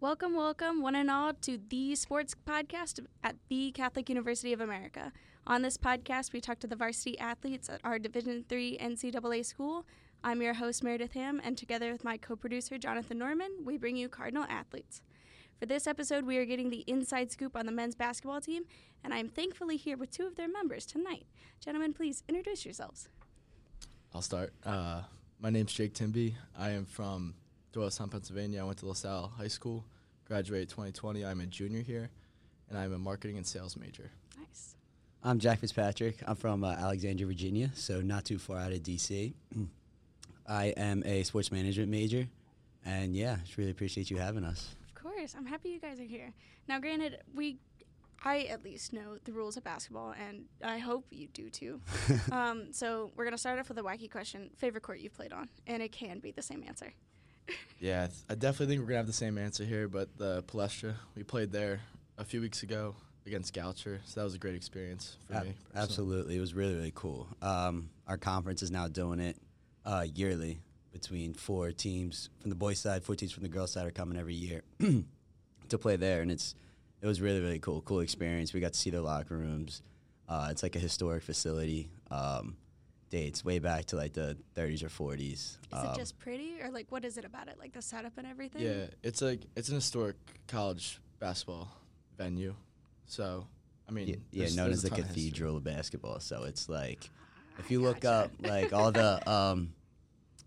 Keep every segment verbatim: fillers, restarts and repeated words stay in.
Welcome, welcome, one and all, to the Sports Podcast at the Catholic University of America. On this podcast, we talk to the varsity athletes at our Division three N C double A school. I'm your host, Meredith Hamm, and together with my co-producer, Jonathan Norman, we bring you Cardinal athletes. For this episode, we are getting the inside scoop on the men's basketball team, and I'm thankfully here with two of their members tonight. Gentlemen, please introduce yourselves. I'll start. Uh, my name's Jake Timby. I am from Doylestown, Pennsylvania. I went to LaSalle High School, graduated twenty twenty. I'm a junior here, and I'm a marketing and sales major. Nice. I'm Jack Fitzpatrick. I'm from uh, Alexandria, Virginia, so not too far out of D C I am a sports management major, and yeah, just really appreciate you having us. I'm happy you guys are here. Now, granted, we, I at least know the rules of basketball, and I hope you do too. um, so we're going to start off with a wacky question. Favorite court you've played on? And it can be the same answer. yeah, th- I definitely think we're going to have the same answer here, but the Palestra, we played there a few weeks ago against Goucher, so that was a great experience for a- me. Personally. Absolutely. It was really, really cool. Um, our conference is now doing it uh, yearly. Between four teams from the boys' side, four teams from the girls' side are coming every year to play there, and it's it was really, really cool, cool experience. We got to see their locker rooms. Uh, it's like a historic facility. Um, dates way back to like the thirties or forties. Is um, it just pretty, or like what is it about it, like the setup and everything? Yeah, it's like it's an historic college basketball venue. So I mean, yeah, yeah known as the Cathedral of Basketball. So it's like if you look up like all the um,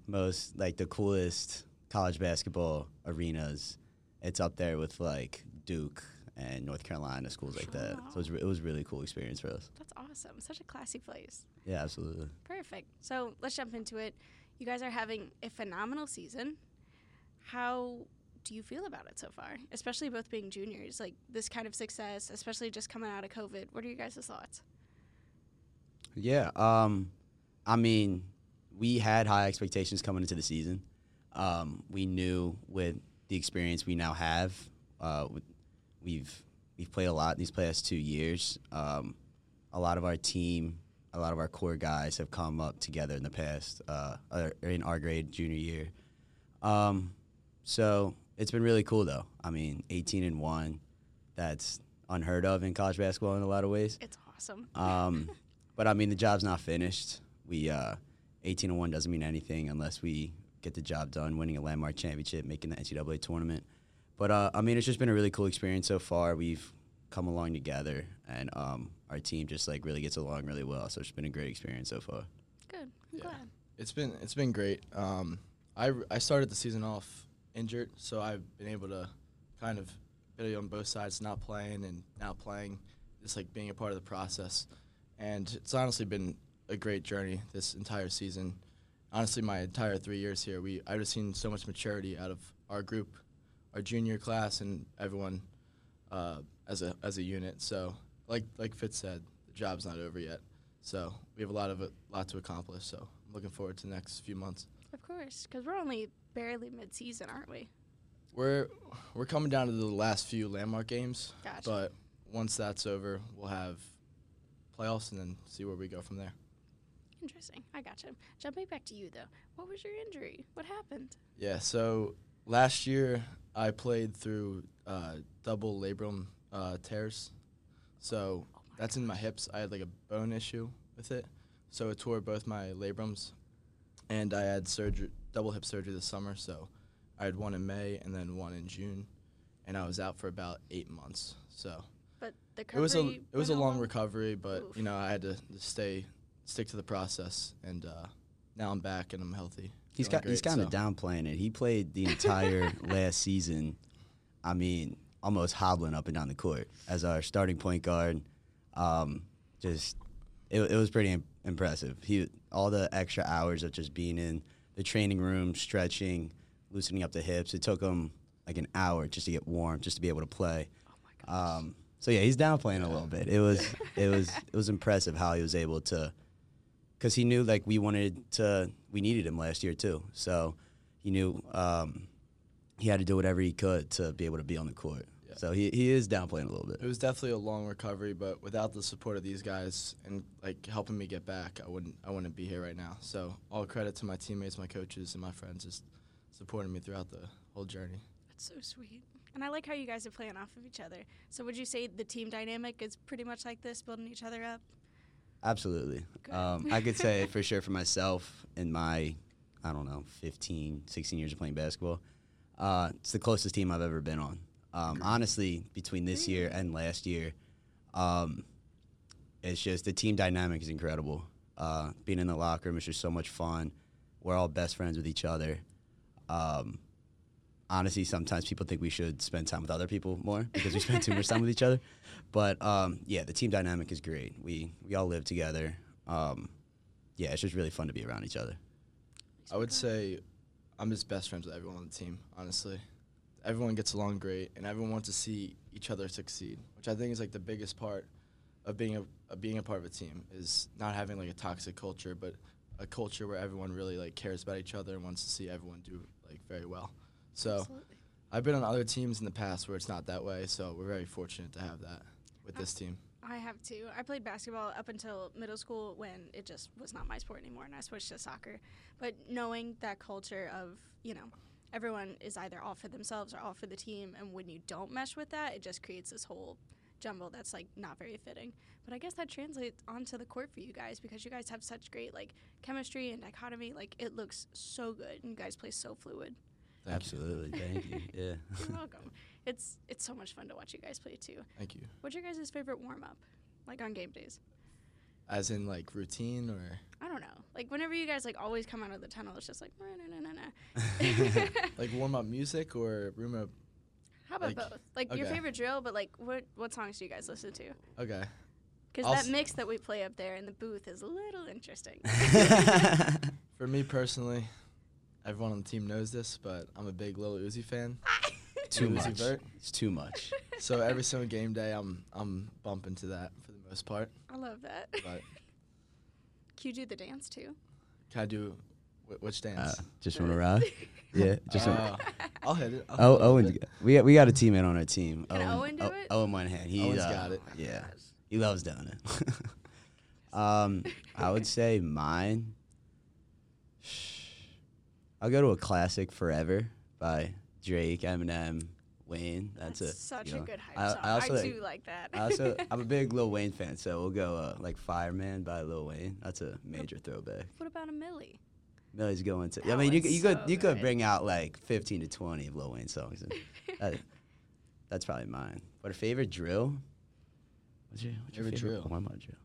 most like the coolest college basketball arenas, it's up there with like Duke and North Carolina schools like that. So it was, re- it was a really cool experience for us. That's awesome. Such a classy place. Yeah, absolutely. Perfect. So let's jump into it. You guys are having a phenomenal season. How do you feel about it so far, especially both being juniors, like this kind of success, especially just coming out of COVID? What are you guys' thoughts? Yeah, um, I mean, we had high expectations coming into the season. Um, we knew with the experience we now have, uh, we've we've played a lot in these past two years. Um, a lot of our team, a lot of our core guys have come up together in the past, uh, in our grade junior year. Um, so it's been really cool, though. I mean, eighteen and one, that's unheard of in college basketball in a lot of ways. It's awesome. Um, but, I mean, the job's not finished. We uh, – eighteen and one doesn't mean anything unless we get the job done, winning a landmark championship, making the N C double A tournament. But, uh, I mean, it's just been a really cool experience so far. We've come along together, and um, our team just, like, really gets along really well. So it's been a great experience so far. Good. I'm yeah. glad. It's been it's been great. Um, I, I started the season off injured, so I've been able to kind of be on both sides, not playing and now playing, just, like, being a part of the process. And it's honestly been – a great journey this entire season. Honestly, my entire three years here, we I've just seen so much maturity out of our group, our junior class, and everyone uh, as a as a unit. So, like like Fitz said, the job's not over yet. So we have a lot of a lot to accomplish. So I'm looking forward to the next few months. Of course, because we're only barely mid-season, aren't we? We're we're coming down to the last few landmark games. Gotcha. But once that's over, we'll have playoffs and then see where we go from there. Interesting. I gotcha. Jumping back to you, though, what was your injury? What happened? Yeah, so last year I played through uh, double labrum uh, tears. So oh that's gosh. in my hips. I had, like, a bone issue with it. So it tore both my labrums, and I had surgery, double hip surgery this summer. So I had one in May and then one in June, and I was out for about eight months. So but the recovery it was a, it was a long, long recovery, but, oof. you know, I had to, to stay – stick to the process, and uh, now I'm back and I'm healthy. He's ca- great, he's kind of so. downplaying it. He played the entire last season, I mean, almost hobbling up and down the court as our starting point guard. Um, just it, it was pretty im- impressive. He all the extra hours of just being in the training room, stretching, loosening up the hips. It took him like an hour just to get warm, just to be able to play. Oh my gosh. Um, so yeah, he's downplaying a little bit. It was it was it was impressive how he was able to. Because he knew, like, we wanted to, we needed him last year, too. So he knew um, he had to do whatever he could to be able to be on the court. Yeah. So he, he is downplaying a little bit. It was definitely a long recovery, but without the support of these guys and, like, helping me get back, I wouldn't I wouldn't be here right now. So all credit to my teammates, my coaches, and my friends just supporting me throughout the whole journey. That's so sweet. And I like how you guys are playing off of each other. So would you say the team dynamic is pretty much like this, building each other up? Absolutely. Um, I could say for sure for myself in my, I don't know, fifteen, sixteen years of playing basketball, uh, it's the closest team I've ever been on. Um, honestly, between this year and last year, um, it's just the team dynamic is incredible. Uh, being in the locker room is just so much fun. We're all best friends with each other. Um, honestly, sometimes people think we should spend time with other people more because we spend too much time with each other. But, um, yeah, the team dynamic is great. We we all live together. Um, yeah, it's just really fun to be around each other. I would say I'm just best friends with everyone on the team, honestly. Everyone gets along great, and everyone wants to see each other succeed, which I think is, like, the biggest part of being a, of being a part of a team is not having, like, a toxic culture, but a culture where everyone really, like, cares about each other and wants to see everyone do, like, very well. So absolutely. I've been on other teams in the past where it's not that way, so we're very fortunate to have that with I, this team. I have, too. I played basketball up until middle school when it just was not my sport anymore, and I switched to soccer. But knowing that culture of, you know, everyone is either all for themselves or all for the team, and when you don't mesh with that, it just creates this whole jumble that's, like, not very fitting. But I guess that translates onto the court for you guys because you guys have such great, like, chemistry and dichotomy. Like, it looks so good, and you guys play so fluid. Absolutely. Thank you. Yeah. You're welcome. It's it's so much fun to watch you guys play, too. Thank you. What's your guys' favorite warm-up, like, on game days? As in, like, routine or? I don't know. Like, whenever you guys, like, always come out of the tunnel, it's just like, nah, nah, nah, nah, nah. Like, warm-up music or room-up? How about like, both? Like, okay. Your favorite drill, but, like, what what songs do you guys listen to? Okay. Because that s- mix that we play up there in the booth is a little interesting. For me personally, everyone on the team knows this, but I'm a big Lil Uzi fan. Too Lil much. Uzi it's too much. So every single game day, I'm I'm bumping to that for the most part. I love that. But can you do the dance too? Can I do wh- which dance? Uh, just want to rock. Yeah, just. Uh, I'll hit it. I'll oh, Owen, we got, we got a teammate on our team. Can Owen, Owen do o- it? Owen Monahan. He Owen's uh, got it. Yeah, he loves doing it. um, I would say mine. I'll go to a classic "Forever" by Drake, Eminem, Wayne. That's, That's a such you know, a good hype I, song. I, also I do like, like that. I also, I'm a big Lil Wayne fan, so we'll go uh, like "Fireman" by Lil Wayne. That's a major what, throwback. What about a Millie? Millie's going to. That I mean, you you so could you good. could bring out like fifteen to twenty of Lil Wayne songs. And that, that's probably mine. But a favorite drill? What's your, what's your favorite, favorite drill? Why my drill?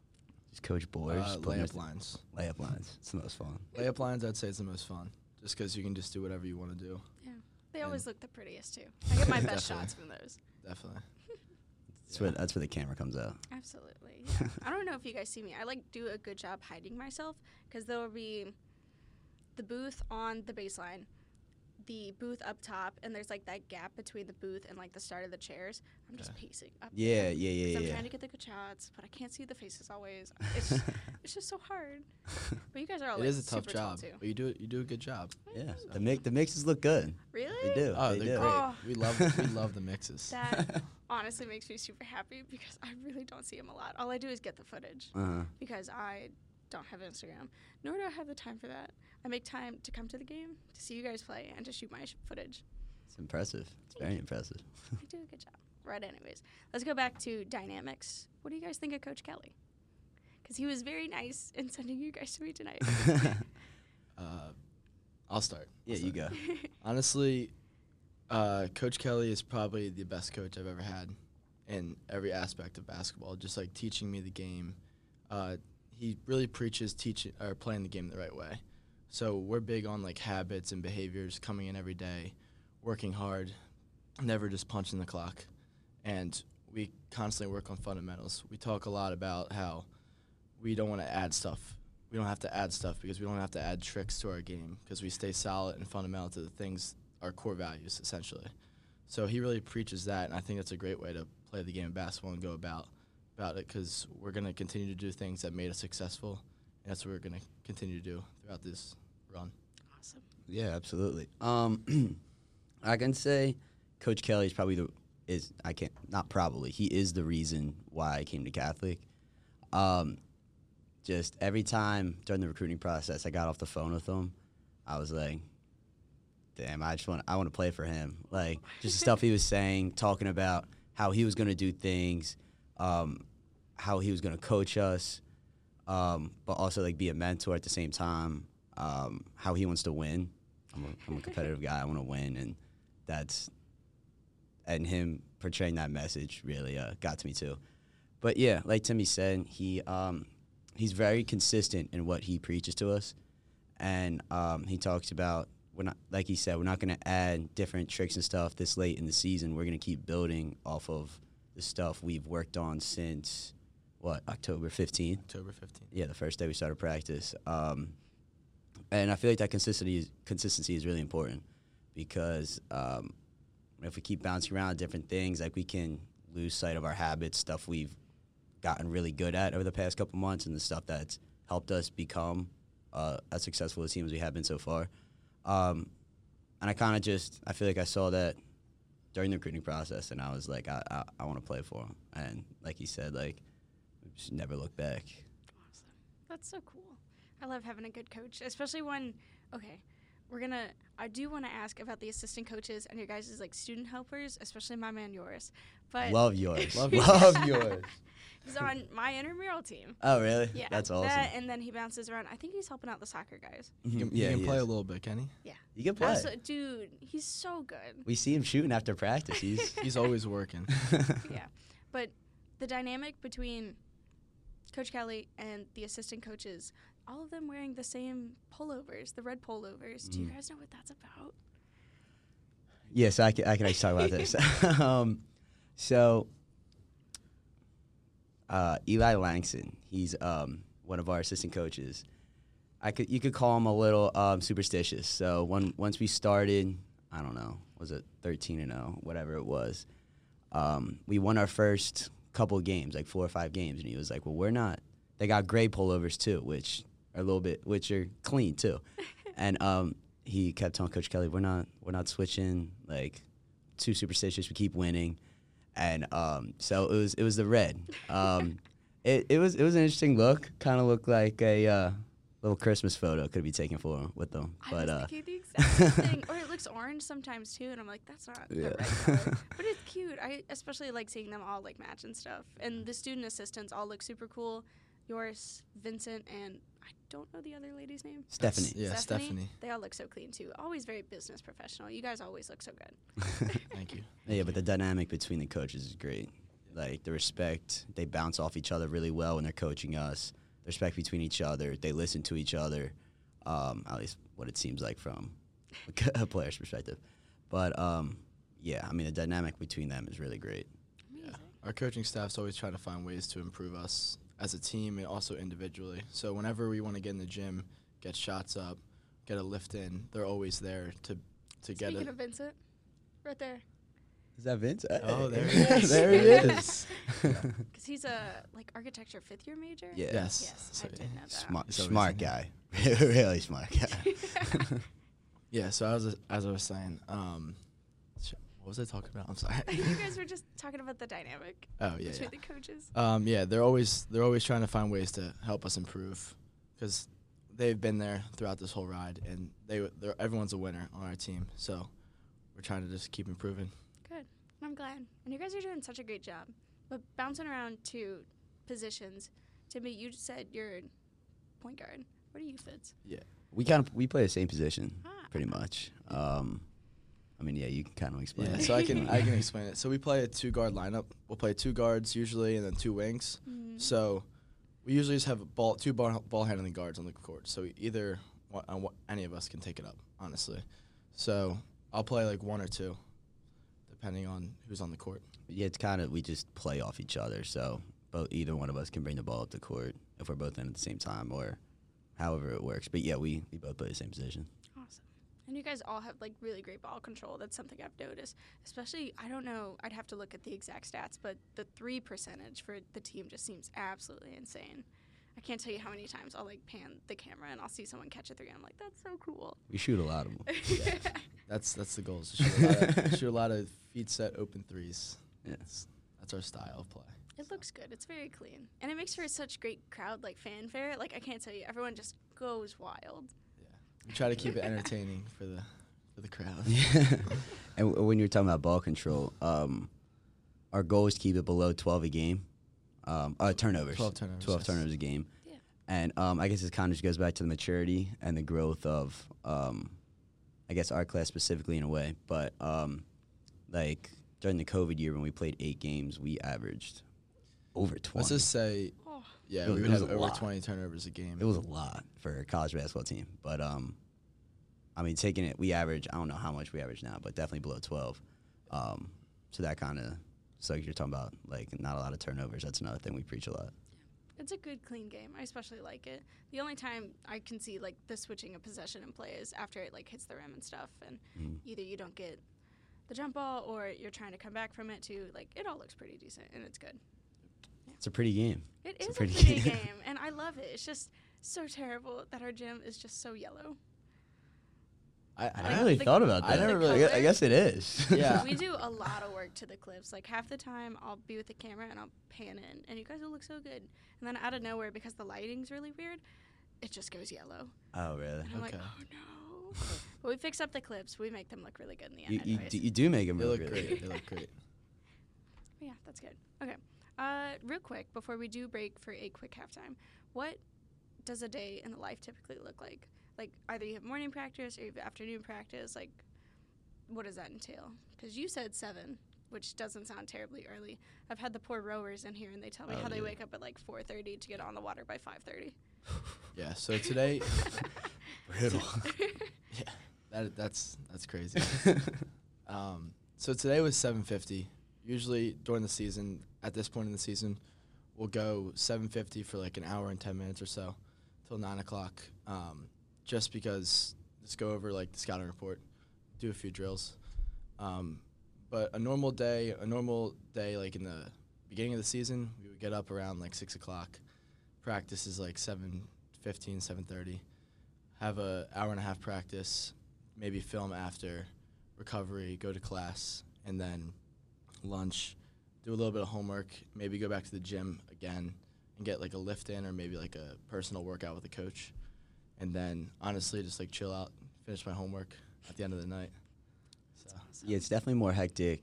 Just Coach Boyer. Uh, layup lines. Layup lines. It's the most fun. Layup lines. I'd say it's the most fun. Just because you can just do whatever you want to do. Yeah. They and always look the prettiest, too. I get my best shots from those. Definitely. That's, yeah. where, that's where the camera comes out. Absolutely. Yeah. I don't know if you guys see me. I, like, do a good job hiding myself because there will be the booth on the baseline, the booth up top, and there's, like, that gap between the booth and, like, the start of the chairs. I'm just pacing up yeah, there. Yeah, yeah, yeah. I'm yeah. trying to get the good shots, but I can't see the faces always. It's just, it's just so hard. But you guys are all, it like, is a tough super job, tall too. But you do you do a good job. Yeah. So. The mix, the mixes look good. Really? They do. Oh, they they're do. great. Oh. We love we love the mixes. That honestly makes me super happy because I really don't see them a lot. All I do is get the footage uh-huh. because I don't have Instagram, nor do I have the time for that. I make time to come to the game, to see you guys play, and to shoot my sh- footage. It's impressive. It's very impressive. I do a good job. Right, anyways. Let's go back to dynamics. What do you guys think of Coach Kelly? Because he was very nice in sending you guys to me tonight. uh, I'll start. I'll yeah, start. You go. Honestly, uh, Coach Kelly is probably the best coach I've ever had in every aspect of basketball, just like teaching me the game. Uh, he really preaches teaching or playing the game the right way. So we're big on, like, habits and behaviors, coming in every day, working hard, never just punching the clock. And we constantly work on fundamentals. We talk a lot about how we don't want to add stuff. We don't have to add stuff because we don't have to add tricks to our game because we stay solid and fundamental to the things, our core values, essentially. So he really preaches that, and I think that's a great way to play the game of basketball and go about, about it because we're going to continue to do things that made us successful. That's what we're going to continue to do throughout this run. Awesome. Yeah, absolutely. Um, I can say Coach Kelly is probably the is I can't not probably he is the reason why I came to Catholic. Um, just every time during the recruiting process, I got off the phone with him. I was like, damn, I just want I want to play for him. Like, just the stuff he was saying, talking about how he was going to do things, um, how he was going to coach us, um, but also, like, be a mentor at the same time, um, how he wants to win. I'm a, I'm a competitive guy. I want to win, and that's – and him portraying that message really uh, got to me too. But, yeah, like Timmy said, he um, he's very consistent in what he preaches to us, and um, he talks about – We're not, like he said, we're not going to add different tricks and stuff this late in the season. We're going to keep building off of the stuff we've worked on since, what, October fifteenth? October fifteenth. Yeah, the first day we started practice. Um, and I feel like that consistency is, consistency is really important because um, if we keep bouncing around different things, like we can lose sight of our habits, stuff we've gotten really good at over the past couple months, and the stuff that's helped us become uh, as successful a team as we have been so far. Um, and I kind of just, I feel like I saw that during the recruiting process, and I was like, I I, I want to play for him. And like he said, like, just never look back. Awesome. That's so cool. I love having a good coach, especially when, okay, we're going to, I do want to ask about the assistant coaches and your guys' like student helpers, especially my man, Yoris. But love yours. love love yours. He's on my intramural team. Oh, really? Yeah. That's awesome. That, and then he bounces around. I think he's helping out the soccer guys. Mm-hmm. You can, yeah, you can play is. a little bit, can he? Yeah. You can play. Also, dude, he's so good. We see him shooting after practice. He's he's always working. Yeah. But the dynamic between Coach Kelly and the assistant coaches, all of them wearing the same pullovers, the red pullovers. Mm. Do you guys know what that's about? Yes, I can, I can actually talk about this. um, so... Uh, Eli Langson, he's um, one of our assistant coaches. I could you could call him a little um, superstitious. So one, once we started, I don't know, was it thirteen and oh, whatever it was, um, we won our first couple games, like four or five games, and he was like, "Well, we're not." They got gray pullovers too, which are a little bit, which are clean too, and um, he kept telling Coach Kelly, "We're not, we're not switching. Like, too superstitious. We keep winning." And um, so it was. It was the red. Um, it it was. It was an interesting look. Kind of looked like a uh, little Christmas photo could be taken for them, with them. I but, was uh, thinking the exact thing. Or it looks orange sometimes too, and I'm like, that's not yeah. the red color. But it's cute. I especially like seeing them all like match and stuff. And the student assistants all look super cool. Yours, Vincent, and I don't know the other lady's name. Stephanie. That's, yeah, Stephanie. Stephanie. They all look so clean too. Always very business professional. You guys always look so good. Thank you. Thank yeah, you. But the dynamic between the coaches is great. Like the respect, they bounce off each other really well when they're coaching us. The respect between each other, they listen to each other. Um, at least what it seems like from a player's perspective. But um, yeah, I mean the dynamic between them is really great. Amazing. Yeah. Our coaching staff's always trying to find ways to improve us as a team and also individually. So whenever we want to get in the gym, get shots up, get a lift in, they're always there to to Speaking get it. Speaking of Vincent, right there. Is that Vince? Hey. Oh, there he is. There he is. Because he's a like architecture fifth year major? Yes. Yes, yes so I did know that. Smart, smart guy. Really smart guy. Yeah, so as, as I was saying, um, what was I talking about? I'm sorry. You guys were just talking about the dynamic oh, yeah, between yeah. the coaches. Um, yeah, they're always they're always trying to find ways to help us improve because they've been there throughout this whole ride, and they they're everyone's a winner on our team. So we're trying to just keep improving. Good. I'm glad. And you guys are doing such a great job. But bouncing around to positions, Timmy, you said you're point guard. What are you, Fitz? Yeah, we kind of we play the same position ah. pretty much. Um, I mean, yeah, you can kind of explain yeah, it. So I can I can explain it. So we play a two-guard lineup. We'll play two guards usually and then two wings. Mm-hmm. So we usually just have ball, two ball, ball handling guards on the court. So either one, uh, any of us can take it up, honestly. So I'll play like one or two depending on who's on the court. Yeah, it's kind of we just play off each other. So both, either one of us can bring the ball up the court if we're both in at the same time or however it works. But, yeah, we, we both play the same position. And you guys all have, like, really great ball control. That's something I've noticed. Especially, I don't know, I'd have to look at the exact stats, but the three percentage for the team just seems absolutely insane. I can't tell you how many times I'll, like, pan the camera and I'll see someone catch a three, and I'm like, that's so cool. We shoot a lot of them. Yeah. That's that's the goal, is to shoot a lot of, shoot a lot of feet set open threes. Yeah. That's, that's our style of play. It so. looks good. It's very clean. And it makes for such great crowd, like, fanfare. Like, I can't tell you, everyone just goes wild. Try to keep it entertaining for the for the crowd. Yeah. And w when you were talking about ball control, um, our goal is to keep it below twelve a game. Um, uh, turnovers. twelve turnovers. twelve yes. turnovers a game. Yeah. And um, I guess this kind of just goes back to the maturity and the growth of, um, I guess, our class specifically in a way. But, um, like, during the COVID year when we played eight games, we averaged over twenty. Let's just say, oh. yeah, was, we would have over lot. twenty turnovers a game. It was a lot for a college basketball team. But, um, I mean, taking it, we average, I don't know how much we average now, but definitely below twelve. Um, so that kind of, so you're talking about, like, not a lot of turnovers. That's another thing we preach a lot. Yeah. It's a good, clean game. I especially like it. The only time I can see, like, the switching of possession in play is after it, like, hits the rim and stuff. And mm. either you don't get the jump ball or you're trying to come back from it to, like, it all looks pretty decent and it's good. Yeah. It's a pretty game. It it's is a pretty, pretty game. game, and I love it. It's just so terrible that our gym is just so yellow. I, I like really thought about that. I never really. I guess it is. Yeah. We do a lot of work to the clips. Like half the time, I'll be with the camera and I'll pan in, and you guys will look so good. And then out of nowhere, because the lighting's really weird, it just goes yellow. Oh really? And I'm okay. like, oh no. But we fix up the clips. We make them look really good in the end. You, you, do, you do make them look really great. They look great. Yeah, that's good. Okay. Uh, real quick before we do break for a quick halftime, what does a day in the life typically look like? Like, either you have morning practice or you have afternoon practice. Like, what does that entail? Because you said seven, which doesn't sound terribly early. I've had the poor rowers in here, and they tell me oh, how yeah. they wake up at, like, four thirty to get on the water by five thirty. Yeah, so today... Riddle. Yeah, that, that's, that's crazy. um, so today was seven fifty. Usually during the season, at this point in the season, we'll go seven fifty for, like, an hour and ten minutes or so till nine o'clock. Um Just because, just go over like the scouting report, do a few drills, um, but a normal day, a normal day like in the beginning of the season, we would get up around like six o'clock. Practice is like seven fifteen, seven thirty. Have a hour and a half practice, maybe film after, recovery, go to class, and then lunch. Do a little bit of homework, maybe go back to the gym again and get like a lift in or maybe like a personal workout with a coach. And then, honestly, just, like, chill out, finish my homework at the end of the night. So. Yeah, it's definitely more hectic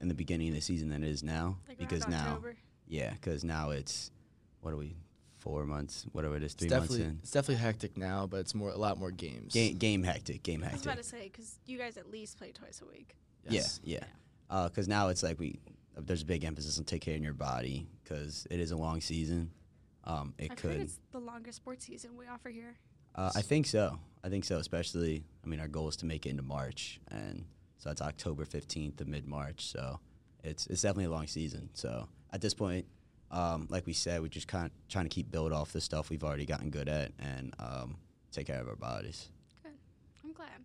in the beginning of the season than it is now. Like because now, October. Yeah, because now it's, what are we, four months, whatever it is, three months in. It's definitely hectic now, but it's more a lot more games. Ga game hectic, game hectic. I was about to say, because you guys at least play twice a week. Yes. Yeah, yeah. Because yeah. uh, now it's like we, uh, there's a big emphasis on take care of your body because it is a long season. Um, it I could. I think it's the longest sports season we offer here. Uh, I think so. I think so, especially, I mean, our goal is to make it into March, and so that's October fifteenth to mid-March, so it's it's definitely a long season. So at this point, um, like we said, we're just kind of trying to keep build off the stuff we've already gotten good at and um, take care of our bodies. Good. I'm glad.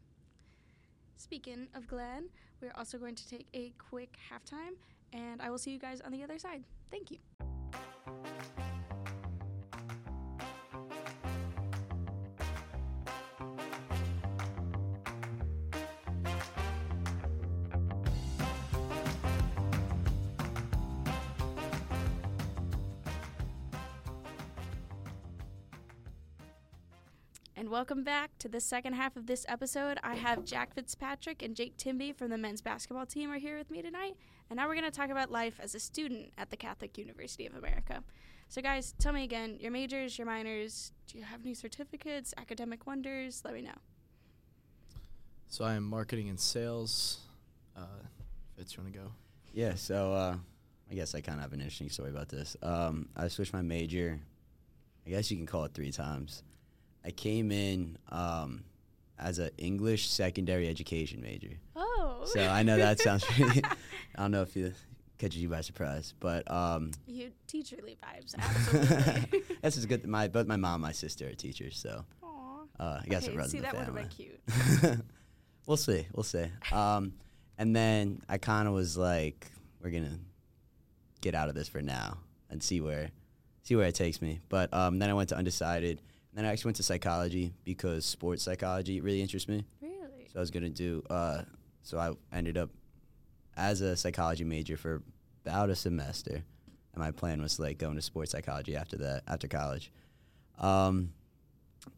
Speaking of glad, we're also going to take a quick halftime, and I will see you guys on the other side. Thank you. And welcome back to the second half of this episode. I have Jack Fitzpatrick and Jake Timby from the men's basketball team are here with me tonight. And now we're going to talk about life as a student at the Catholic University of America. So guys, tell me again, your majors, your minors, do you have any certificates, academic wonders? Let me know. So I am marketing and sales. Uh, Fitz, you want to go? Yeah, so uh, I guess I kind of have an interesting story about this. Um, I switched my major, I guess you can call it three times. I came in um, as an English secondary education major. Oh. So I know that sounds pretty, I don't know if it catches you by surprise, but. Um, you teacherly vibes, absolutely. This is good, my, both my mom and my sister are teachers, so. Aww. Uh, I guess okay, it runs in the family. See, that would have been cute. We'll see, we'll see. Um, and then I kind of was like, we're going to get out of this for now and see where, see where it takes me. But um, then I went to undecided. Then I actually went to psychology because sports psychology really interests me. Really? So I was going to do, uh, so I ended up as a psychology major for about a semester. And my plan was like going to sports psychology after that, after college. Um,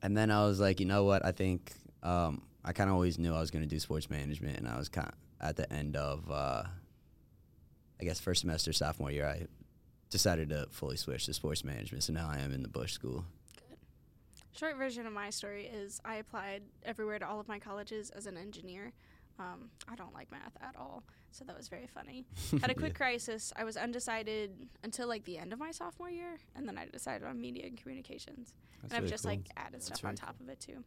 and then I was like, you know what? I think um, I kind of always knew I was going to do sports management, and I was kind of at the end of, uh, I guess, first semester, sophomore year, I decided to fully switch to sports management, so now I am in the Busch School. Good. Short version of my story is I applied everywhere to all of my colleges as an engineer. Um, I don't like math at all, so that was very funny. Had a quick yeah. crisis. I was undecided until, like, the end of my sophomore year, and then I decided on media and communications. That's and really I've just, cool. like, added That's stuff really on top cool. of it, too.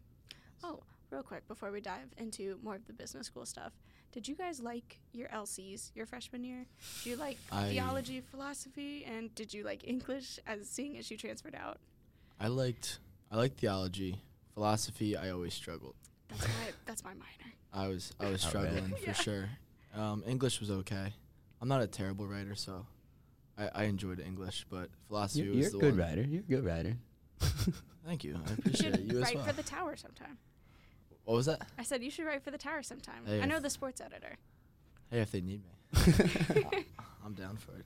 Oh, real quick, before we dive into more of the business school stuff, did you guys like your L Cs your freshman year? Did you like I, theology, philosophy, and did you like English as seeing as you transferred out? I liked I liked theology. Philosophy, I always struggled. That's my that's my minor. I was I was struggling for yeah. sure. Um, English was okay. I'm not a terrible writer, so I, I enjoyed English, but philosophy you're, was you're the one. You're a good writer. You're a good writer. Thank you. I appreciate you, you as well. You should write for the Tower sometime. What was that? I said you should write for the Tower sometime. Hey, I know the sports editor. Hey, if they need me. I'm down for it.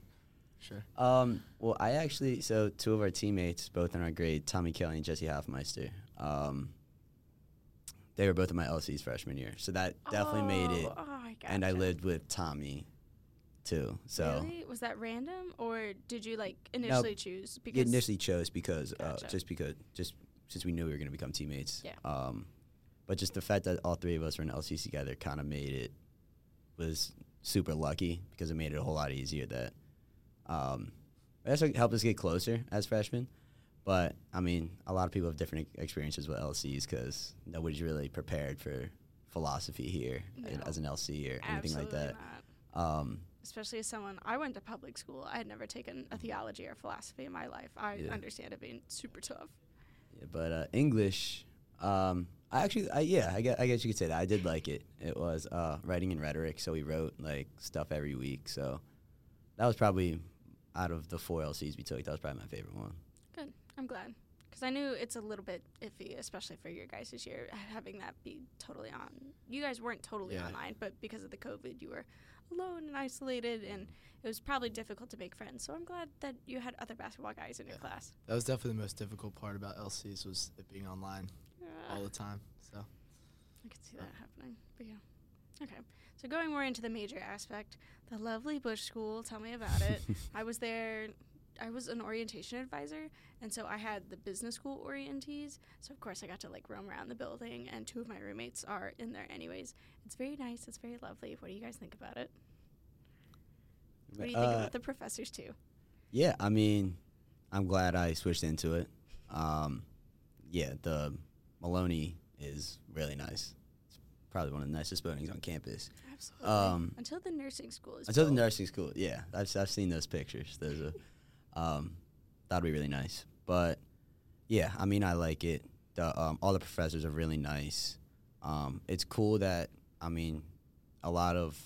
Sure. Um, well, I actually, so two of our teammates, both in our grade, Tommy Kelly and Jesse Hoffmeister, um, they were both in my L Cs freshman year. So that definitely oh, made it. Oh, I gotcha. And I lived with Tommy, too. So really? Was that random, or did you, like, initially no, choose? Because you initially chose because, gotcha. uh, just because, just since we knew we were going to become teammates. Yeah. Um, But just the fact that all three of us were in L C together kind of made it, was super lucky because it made it a whole lot easier that, um, that's what helped us get closer as freshmen. But, I mean, a lot of people have different experiences with L Cs because nobody's really prepared for philosophy here no. as an L C or anything Absolutely like that. Not. Um, Especially as someone, I went to public school. I had never taken a theology or philosophy in my life. I yeah. understand it being super tough. Yeah, but uh, English... Um, I actually, I, yeah, I guess, I guess you could say that. I did like it. It was uh, writing and rhetoric, so we wrote, like, stuff every week. So that was probably, out of the four L Cs we took, that was probably my favorite one. Good. I'm glad. Because I knew it's a little bit iffy, especially for your guys this year, having that be totally on. You guys weren't totally yeah. online, but because of the COVID, you were alone and isolated, and it was probably difficult to make friends. So I'm glad that you had other basketball guys in yeah. your class. That was definitely the most difficult part about L Cs was it being online. All the time, so I could see that happening, but yeah. Okay, so going more into the major aspect, the lovely Busch School, tell me about it. I was there, I was an orientation advisor, and so I had the business school orientees, so of course I got to, like, roam around the building, and two of my roommates are in there anyways. It's very nice, it's very lovely. What do you guys think about it? What do you uh, think about the professors, too? Yeah, I mean, I'm glad I switched into it. Um, yeah, the... Maloney is really nice. It's probably one of the nicest buildings on campus. Absolutely. Um, until the nursing school is Until built. the nursing school, yeah. I've I've seen those pictures. Those are, um, that'll be really nice. But, yeah, I mean, I like it. The, um, all the professors are really nice. Um, it's cool that, I mean, a lot of,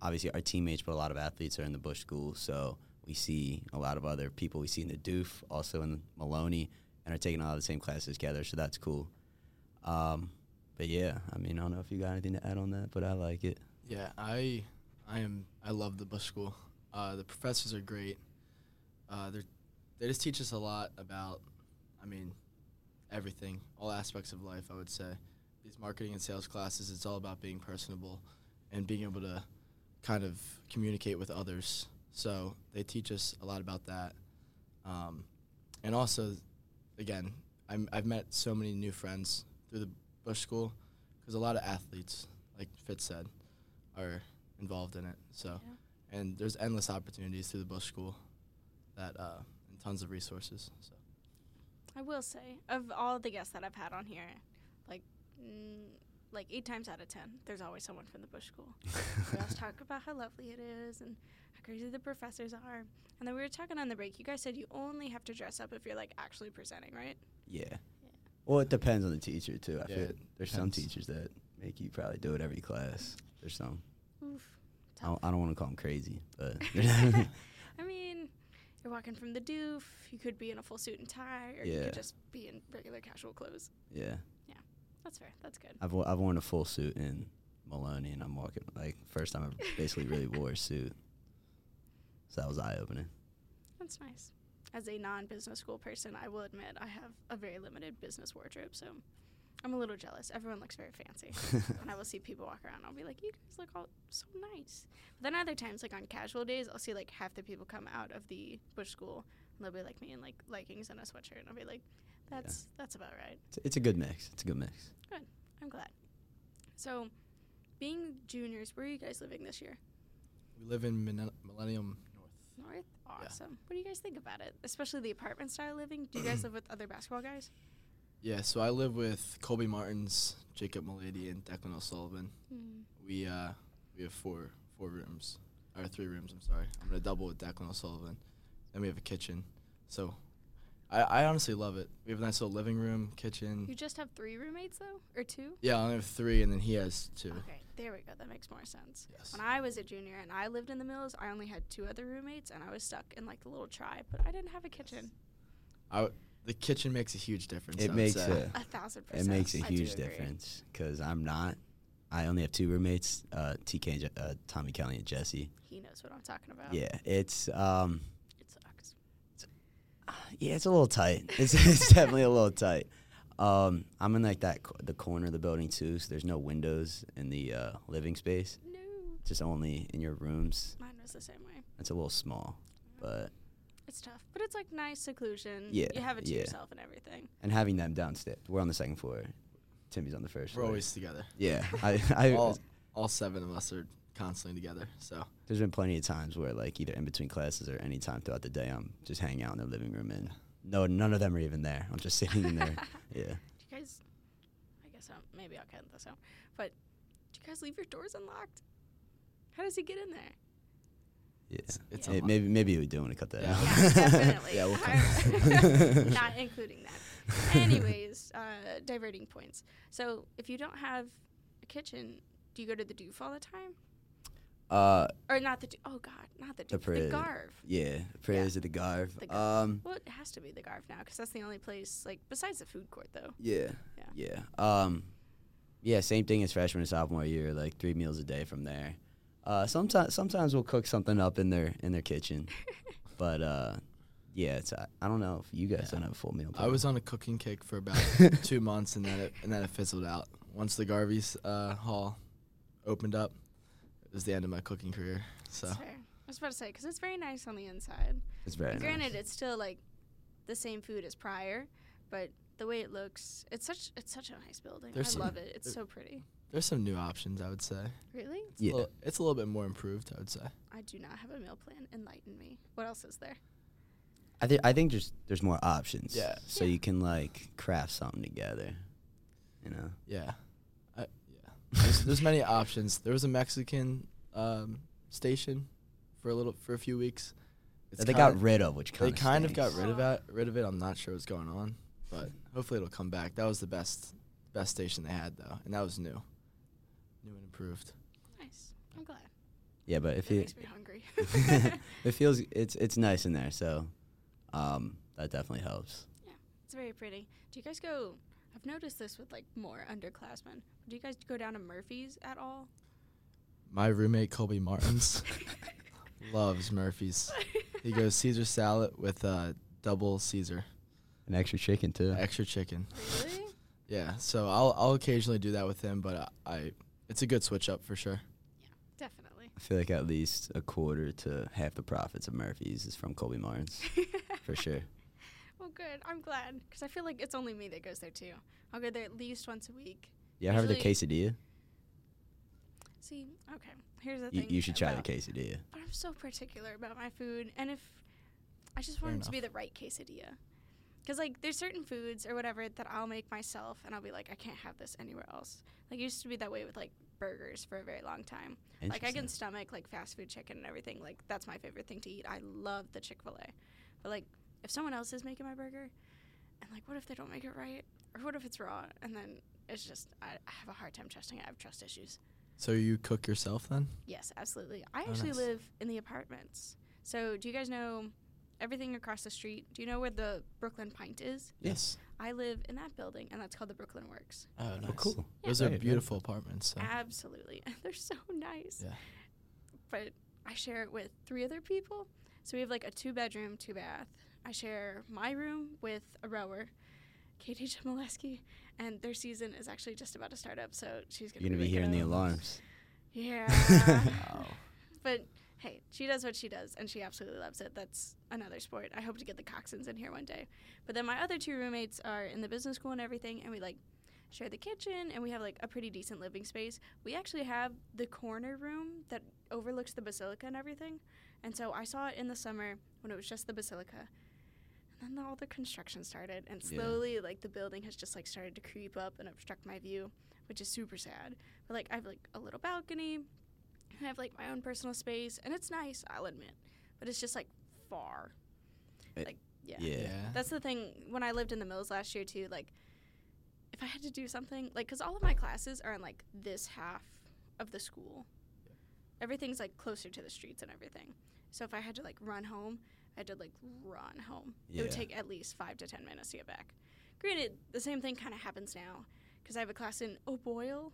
obviously our teammates, but a lot of athletes are in the Busch School, so we see a lot of other people. We see in the Doof, also in Maloney, and are taking a lot of the same classes together, so that's cool. Um, but yeah, I mean, I don't know if you got anything to add on that, but I like it. Yeah, I, I am, I love the Busch School. Uh, the professors are great. Uh, they they just teach us a lot about, I mean, everything, all aspects of life, I would say. These marketing and sales classes, it's all about being personable and being able to kind of communicate with others. So they teach us a lot about that. Um, and also, again, I'm, I've met so many new friends through the Busch School, because a lot of athletes, like Fitz said, are involved in it. So, yeah. And there's endless opportunities through the Busch School, that uh, and tons of resources. So, I will say, of all the guests that I've had on here, like mm, like eight times out of ten, there's always someone from the Busch School. We always talk about how lovely it is and how crazy the professors are. And then we were talking on the break. You guys said you only have to dress up if you're, like, actually presenting, right? Yeah. Well, it depends on the teacher, too. I yeah, feel there's depends. some teachers that make you probably do it every class. There's some. Oof, I don't, don't want to call them crazy, but. I mean, you're walking from the Doof. You could be in a full suit and tie, or yeah. you could just be in regular casual clothes. Yeah. Yeah, that's fair. That's good. I've w- I've worn a full suit in Maloney, and I'm walking, like, first time I basically really wore a suit. So that was eye-opening. That's nice. As a non-business school person, I will admit I have a very limited business wardrobe, so I'm a little jealous. Everyone looks very fancy. And I will see people walk around. I'll be like, you guys look all so nice. But then other times, like on casual days, I'll see like half the people come out of the Busch School, and they'll be like me in like leggings and a sweatshirt. And I'll be like, that's yeah. that's about right. It's, it's a good mix. It's a good mix. Good. I'm glad. So being juniors, where are you guys living this year? We live in Min- Millennium North. North? Awesome. Yeah. What do you guys think about it? Especially the apartment style living. Do you guys live with other basketball guys? Yeah, so I live with Colby Martins, Jacob Mullady, and Declan O'Sullivan. Mm. We uh, we have four four rooms, or three rooms, I'm sorry. I'm going to double with Declan O'Sullivan. Then we have a kitchen. So I, I honestly love it. We have a nice little living room, kitchen. You just have three roommates, though, or two? Yeah, I only have three, and then he has two. Okay, there we go. That makes more sense. Yes. When I was a junior and I lived in the Mills, I only had two other roommates, and I was stuck in, like, the little tribe, but I didn't have a kitchen. Yes. I w- The kitchen makes a huge difference. It makes a, a thousand percent. It makes a I huge difference because I'm not. I only have two roommates, uh, T K, and, uh, Tommy Kelly, and Jesse. He knows what I'm talking about. Yeah, it's. Um, it sucks. It's, uh, yeah, it's a little tight. It's, it's definitely a little tight. Um, I'm in like that co- the corner of the building too, so there's no windows in the uh, living space. No. Just only in your rooms. Mine was the same way. It's a little small, but. It's tough, but it's, like, nice seclusion. Yeah, you have it to yeah. yourself and everything. And having them downstairs. We're on the second floor. Timmy's on the first floor. We're always together. Yeah. I, I all, all seven of us are constantly together, so. There's been plenty of times where, like, either in between classes or any time throughout the day, I'm just hanging out in the living room, and no, none of them are even there. I'm just sitting in there. Yeah. Do you guys, I guess, I'll, maybe I'll count this out, but do you guys leave your doors unlocked? How does he get in there? Yeah, it's, it's yeah. It, maybe maybe we do want to cut that yeah. out. Yeah, definitely. Yeah, we'll cut Not including that. Anyways, uh, diverting points. So if you don't have a kitchen, do you go to the Doof all the time? Uh, or not the Doof. Oh God, not the Doof. The, pra- the Garv. Yeah, the prayers yeah. of the Garv. The Garv. Um, well, it has to be the Garv now because that's the only place like besides the food court though. Yeah. Yeah. Yeah. Um, yeah. Same thing as freshman and sophomore year. Like three meals a day from there. Uh, sometimes sometimes we'll cook something up in their in their kitchen, but uh, yeah, it's I, I don't know if you guys yeah. don't have a full meal plan. I was on a cooking kick for about two months and then it, and then it fizzled out. Once the Garvey's uh, hall opened up, it was the end of my cooking career. So that's fair. I was about to say because it's very nice on the inside. It's very nice. Granted, it's still like the same food as prior, but the way it looks, it's such it's such a nice building. There's I love it. It's so pretty. There's some new options, I would say. Really? It's yeah. A little, it's a little bit more improved, I would say. I do not have a meal plan. Enlighten me. What else is there? I, th- I think there's, there's more options. Yeah. So yeah. you can, like, craft something together, you know? Yeah. I, yeah. There's, there's many options. There was a Mexican um, station for a little for a few weeks. It's they got rid of, which kind of They kind of got rid of, that, rid of it. I'm not sure what's going on, but hopefully it'll come back. That was the best best station they had, though, and that was new. New and improved. Nice. I'm glad. Yeah, but if it makes me hungry. It feels it's it's nice in there, so um, that definitely helps. Yeah, it's very pretty. Do you guys go? I've noticed this with like more underclassmen. Do you guys go down to Murphy's at all? My roommate Colby Martins loves Murphy's. He goes Caesar salad with a uh, double Caesar, an extra chicken too. Extra chicken. Really? Yeah. So I'll I'll occasionally do that with him, but I. I It's a good switch up for sure. Yeah, definitely. I feel like at least a quarter to half the profits of Murphy's is from Colby Martins, for sure. Well, good. I'm glad because I feel like it's only me that goes there too. I'll go there at least once a week. Yeah, I have the quesadilla. See, okay. Here's the thing. You, you should try about, the quesadilla. But I'm so particular about my food, and if I just want it to be the right quesadilla. Because, like, there's certain foods or whatever that I'll make myself, and I'll be like, I can't have this anywhere else. Like, it used to be that way with, like, burgers for a very long time. Like, I can stomach, like, fast food chicken and everything. Like, that's my favorite thing to eat. I love the Chick-fil-A. But, like, if someone else is making my burger, and, like, what if they don't make it right? Or what if it's raw? And then it's just, I, I have a hard time trusting it. I have trust issues. So you cook yourself, then? Yes, absolutely. I oh, actually nice. live in the apartments. So do you guys know... Everything across the street. Do you know where the Brooklyn Pint is? Yes. I live in that building, and that's called the Brooklyn Works. Oh, nice. Oh, cool. Yeah. Those are beautiful apartments. So. Absolutely. They're so nice. Yeah. But I share it with three other people. So we have, like, a two-bedroom, two-bath. I share my room with a rower, Katie Jimaleski, and their season is actually just about to start up, so she's going to be... You're going to be hearing the alarms. Yeah. Wow. But, hey, she does what she does, and she absolutely loves it. That's another sport. I hope to get the Coxswains in here one day. But then my other two roommates are in the business school and everything, and we, like, share the kitchen, and we have, like, a pretty decent living space. We actually have the corner room that overlooks the basilica and everything, and so I saw it in the summer when it was just the basilica. And then all the construction started, and slowly, yeah. like, the building has just, like, started to creep up and obstruct my view, which is super sad. But, like, I have, like, a little balcony, and I have, like, my own personal space, and it's nice, I'll admit, but it's just, like, far. It, like, yeah. yeah. That's the thing. When I lived in the Mills last year, too, like, if I had to do something, like, because all of my classes are in, like, this half of the school. Everything's, like, closer to the streets and everything. So if I had to, like, run home, I had to, like, run home. Yeah. It would take at least five to ten minutes to get back. Granted, the same thing kind of happens now because I have a class in O'Boyle.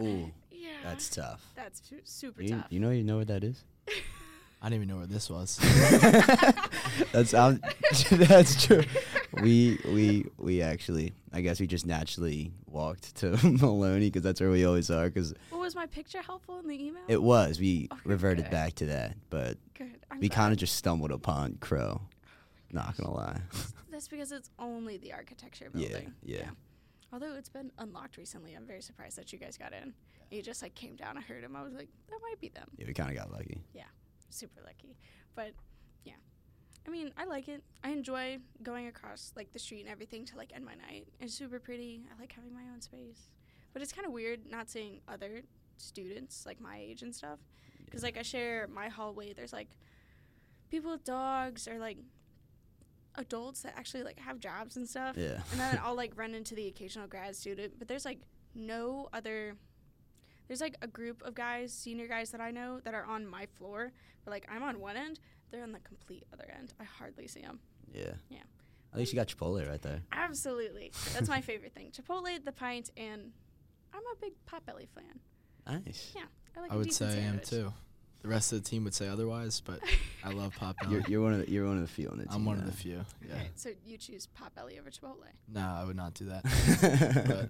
Ooh, yeah, that's tough. That's su- super you, tough. You know, you know what that is? I didn't even know where this was. that's um, that's true. We we we actually, I guess we just naturally walked to Maloney because that's where we always are. Because well, was my picture helpful in the email? It was. We okay, reverted good. back to that, but good. we kind of just stumbled upon Crow. Oh, not gonna lie. That's because it's only the architecture building. Yeah, yeah. yeah. Although it's been unlocked recently, I'm very surprised that you guys got in. You just, like, came down. I heard him. I was like, that might be them. Yeah, we kind of got lucky. Yeah. Super lucky. But yeah, I mean, I like it. I enjoy going across, like, the street and everything to, like, end my night. It's super pretty. I like having my own space, but it's kind of weird not seeing other students, like, my age and stuff, because, like, I share my hallway. There's, like, people with dogs or, like, adults that actually, like, have jobs and stuff. Yeah. And then I'll, like, run into the occasional grad student, but there's, like, no other. There's, like, a group of guys, senior guys that I know that are on my floor. But, like, I'm on one end. They're on the complete other end. I hardly see them. Yeah. Yeah. At least you got Chipotle right there. Absolutely. That's my favorite thing. Chipotle, the pint, and I'm a big Potbelly fan. Nice. Yeah. I, like I would say sandwich. I am, too. The rest of the team would say otherwise, but I love Potbelly. You're, you're, one of the, you're one of the few on the team. I'm one now. of the few, yeah. Okay, so you choose Potbelly over Chipotle? No, I would not do that. But okay.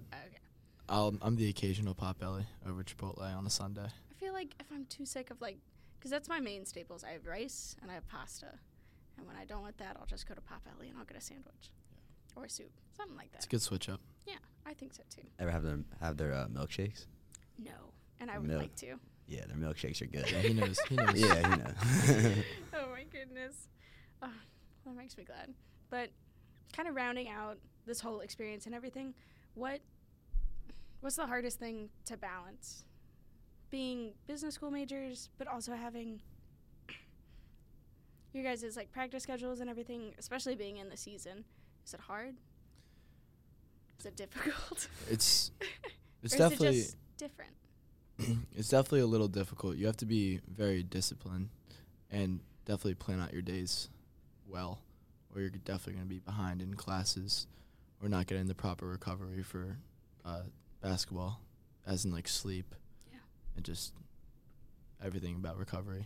I'll, I'm the occasional Potbelly over Chipotle on a Sunday. I feel like if I'm too sick of, like, because that's my main staples. I have rice and I have pasta. And when I don't want that, I'll just go to Potbelly and I'll get a sandwich. Yeah. Or a soup. Something like that. It's a good switch up. Yeah, I think so, too. Ever have them have their uh, milkshakes? No, and I Mil- would like to. Yeah, their milkshakes are good. Yeah, he knows. He knows. Yeah, he knows. Oh, my goodness. Oh, that makes me glad. But kind of rounding out this whole experience and everything, what... What's the hardest thing to balance? Being business school majors, but also having your guys' like practice schedules and everything, especially being in the season. Is it hard? Is it difficult? It's it's or definitely is it just different. It's definitely a little difficult. You have to be very disciplined and definitely plan out your days well, or you're definitely going to be behind in classes or not getting the proper recovery for uh basketball, as in, like, sleep, yeah, and just everything about recovery.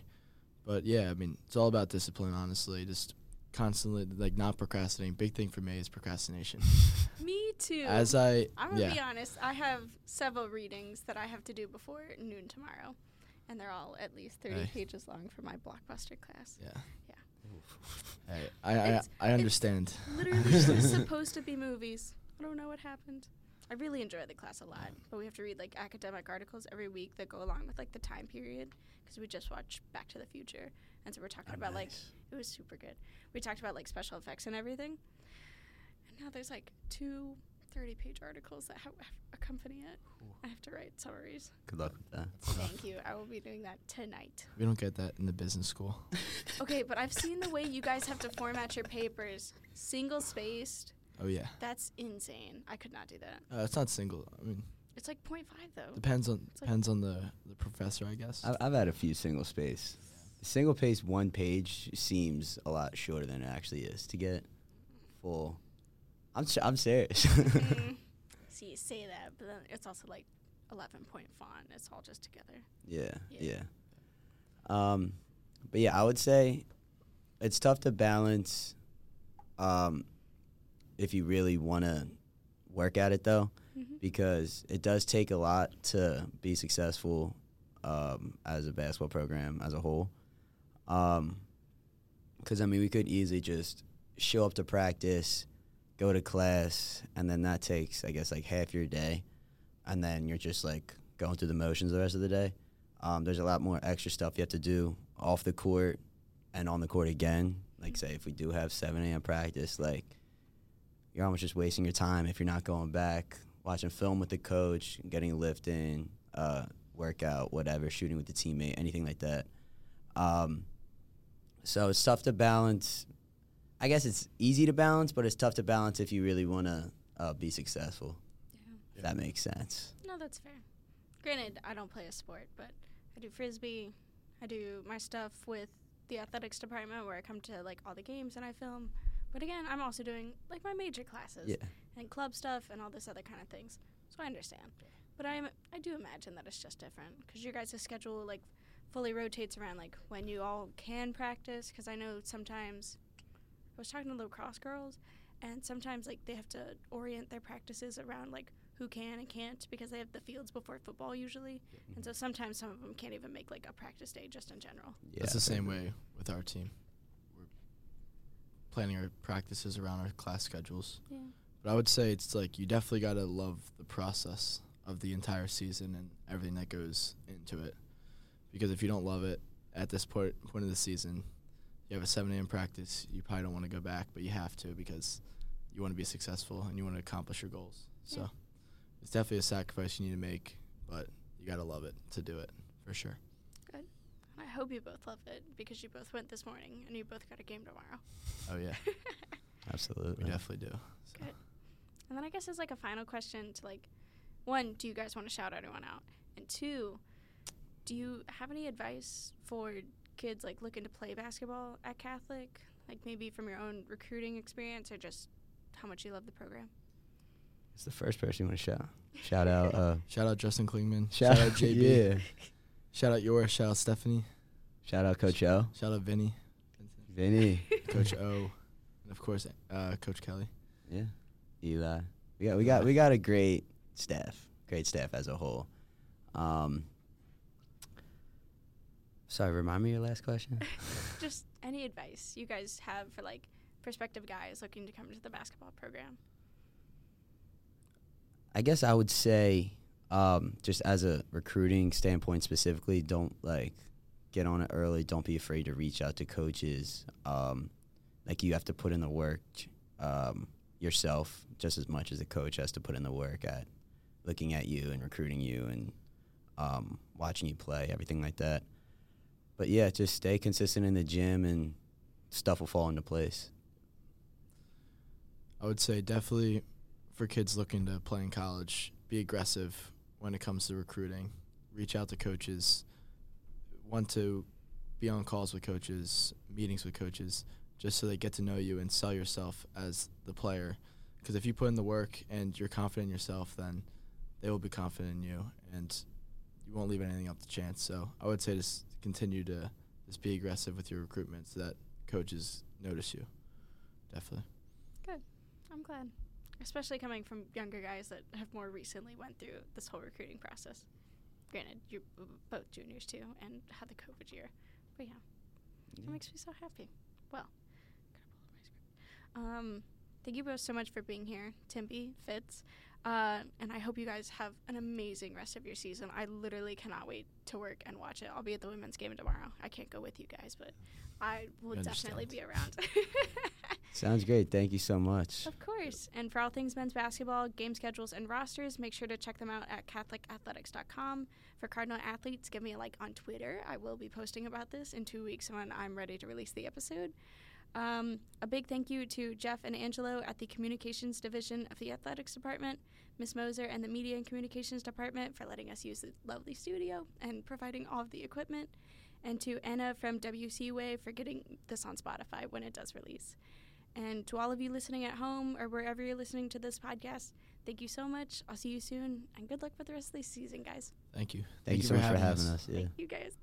But yeah, I mean, it's all about discipline, honestly. Just constantly, like, not procrastinating. Big thing for me is procrastination. Me too. As I, I'm gonna yeah. be honest, I have several readings that I have to do before noon tomorrow, and they're all at least thirty hey. pages long for my Blockbuster class. Yeah. Yeah. Hey, I, I, I understand. It's literally supposed to be movies. I don't know what happened. I really enjoy the class a lot, but we have to read, like, academic articles every week that go along with, like, the time period, because we just watched Back to the Future, and so we're talking oh, about, nice. like, it was super good. We talked about, like, special effects and everything, and now there's, like, two thirty-page articles that have accompany it. Ooh. I have to write summaries. Good luck with that. Thank you. I will be doing that tonight. We don't get that in the business school. Okay, but I've seen the way you guys have to format your papers, single-spaced. Oh, yeah. That's insane. I could not do that. Uh, it's not single. I mean, it's like point five, though. Depends on it's depends like on the, the professor, I guess. I've, I've had a few single space. Yeah. Single space, one page seems a lot shorter than it actually is to get full. I'm sh- I'm serious. Mm-hmm. See, you say that, but then it's also like eleven-point font. It's all just together. Yeah, yeah, yeah. Um, but, yeah, I would say it's tough to balance – Um. if you really want to work at it, though, mm-hmm. because it does take a lot to be successful um, as a basketball program as a whole. Um, because, I mean, we could easily just show up to practice, go to class, and then that takes, I guess, like half your day, and then you're just, like, going through the motions the rest of the day. Um, there's a lot more extra stuff you have to do off the court and on the court again. Like, say, if we do have seven a.m. practice, like, you're almost just wasting your time if you're not going back, watching film with the coach, getting a lift in, uh, workout, whatever, shooting with the teammate, anything like that. Um, so it's tough to balance. I guess it's easy to balance, but it's tough to balance if you really want to uh, be successful. Yeah. If that makes sense. No, that's fair. Granted, I don't play a sport, but I do Frisbee. I do my stuff with the athletics department where I come to, like, all the games and I film. But, again, I'm also doing, like, my major classes yeah. and club stuff and all this other kind of things. So I understand. But I I do imagine that it's just different because your guys' schedule, like, fully rotates around, like, when you all can practice. Because I know sometimes – I was talking to lacrosse girls, and sometimes, like, they have to orient their practices around, like, who can and can't because they have the fields before football usually. Mm-hmm. And so sometimes some of them can't even make, like, a practice day just in general. Yeah. That's the same way with our team. Planning our practices around our class schedules. Yeah. But I would say it's like you definitely got to love the process of the entire season and everything that goes into it. Because if you don't love it at this point, point of the season, you have a seven a.m. practice, you probably don't want to go back, but you have to because you want to be successful and you want to accomplish your goals. Yeah. So it's definitely a sacrifice you need to make, but you got to love it to do it for sure. I hope you both love it because you both went this morning and you both got a game tomorrow. Oh, yeah. Absolutely. We definitely do. So. Good. And then I guess it's like a final question to, like, one, do you guys want to shout anyone out? And two, do you have any advice for kids, like, looking to play basketball at Catholic? Like, maybe from your own recruiting experience or just how much you love the program? It's the first person you want to shout. Shout out. Uh, shout out Justin Klingman. Shout, shout out J B. Yeah. Shout out Yoris, shout out Stephanie. Shout out Coach O. Shout out Vinny. Vinny. Coach O. And of course uh, Coach Kelly. Yeah. Eli. We got we got we got a great staff. Great staff as a whole. Um Sorry, remind me your last question. Just any advice you guys have for, like, prospective guys looking to come into the basketball program? I guess I would say Um, just as a recruiting standpoint specifically, don't, like, get on it early. Don't be afraid to reach out to coaches. Um, like, you have to put in the work um, yourself just as much as the coach has to put in the work at looking at you and recruiting you and um, watching you play, everything like that. But, yeah, just stay consistent in the gym and stuff will fall into place. I would say definitely for kids looking to play in college, be aggressive when it comes to recruiting, reach out to coaches, want to be on calls with coaches, meetings with coaches, just so they get to know you and sell yourself as the player. Because if you put in the work and you're confident in yourself, then they will be confident in you, and you won't leave anything up to chance. So I would say just continue to just be aggressive with your recruitment so that coaches notice you. Definitely. Good. I'm glad. Especially coming from younger guys that have more recently went through this whole recruiting process. Granted, you're both juniors, too, and had the COVID year. But, yeah, yeah. It makes me so happy. Well, um, thank you both so much for being here, Timby, Fitz. Uh, and I hope you guys have an amazing rest of your season. I literally cannot wait to work and watch it. I'll be at the women's game tomorrow. I can't go with you guys, but I will definitely be around. Sounds great. Thank you so much. Of course. And for all things men's basketball, game schedules, and rosters, make sure to check them out at Catholic Athletics dot com. For Cardinal athletes, give me a like on Twitter. I will be posting about this in two weeks when I'm ready to release the episode. Um, a big thank you to Jeff and Angelo at the Communications Division of the Athletics Department, Miz Moser and the Media and Communications Department for letting us use the lovely studio and providing all of the equipment, and to Anna from W C W A for getting this on Spotify when it does release. And to all of you listening at home or wherever you're listening to this podcast, thank you so much. I'll see you soon, and good luck with the rest of this season, guys. Thank you. Thank, thank you so much for having us. us. Yeah. Thank you, guys.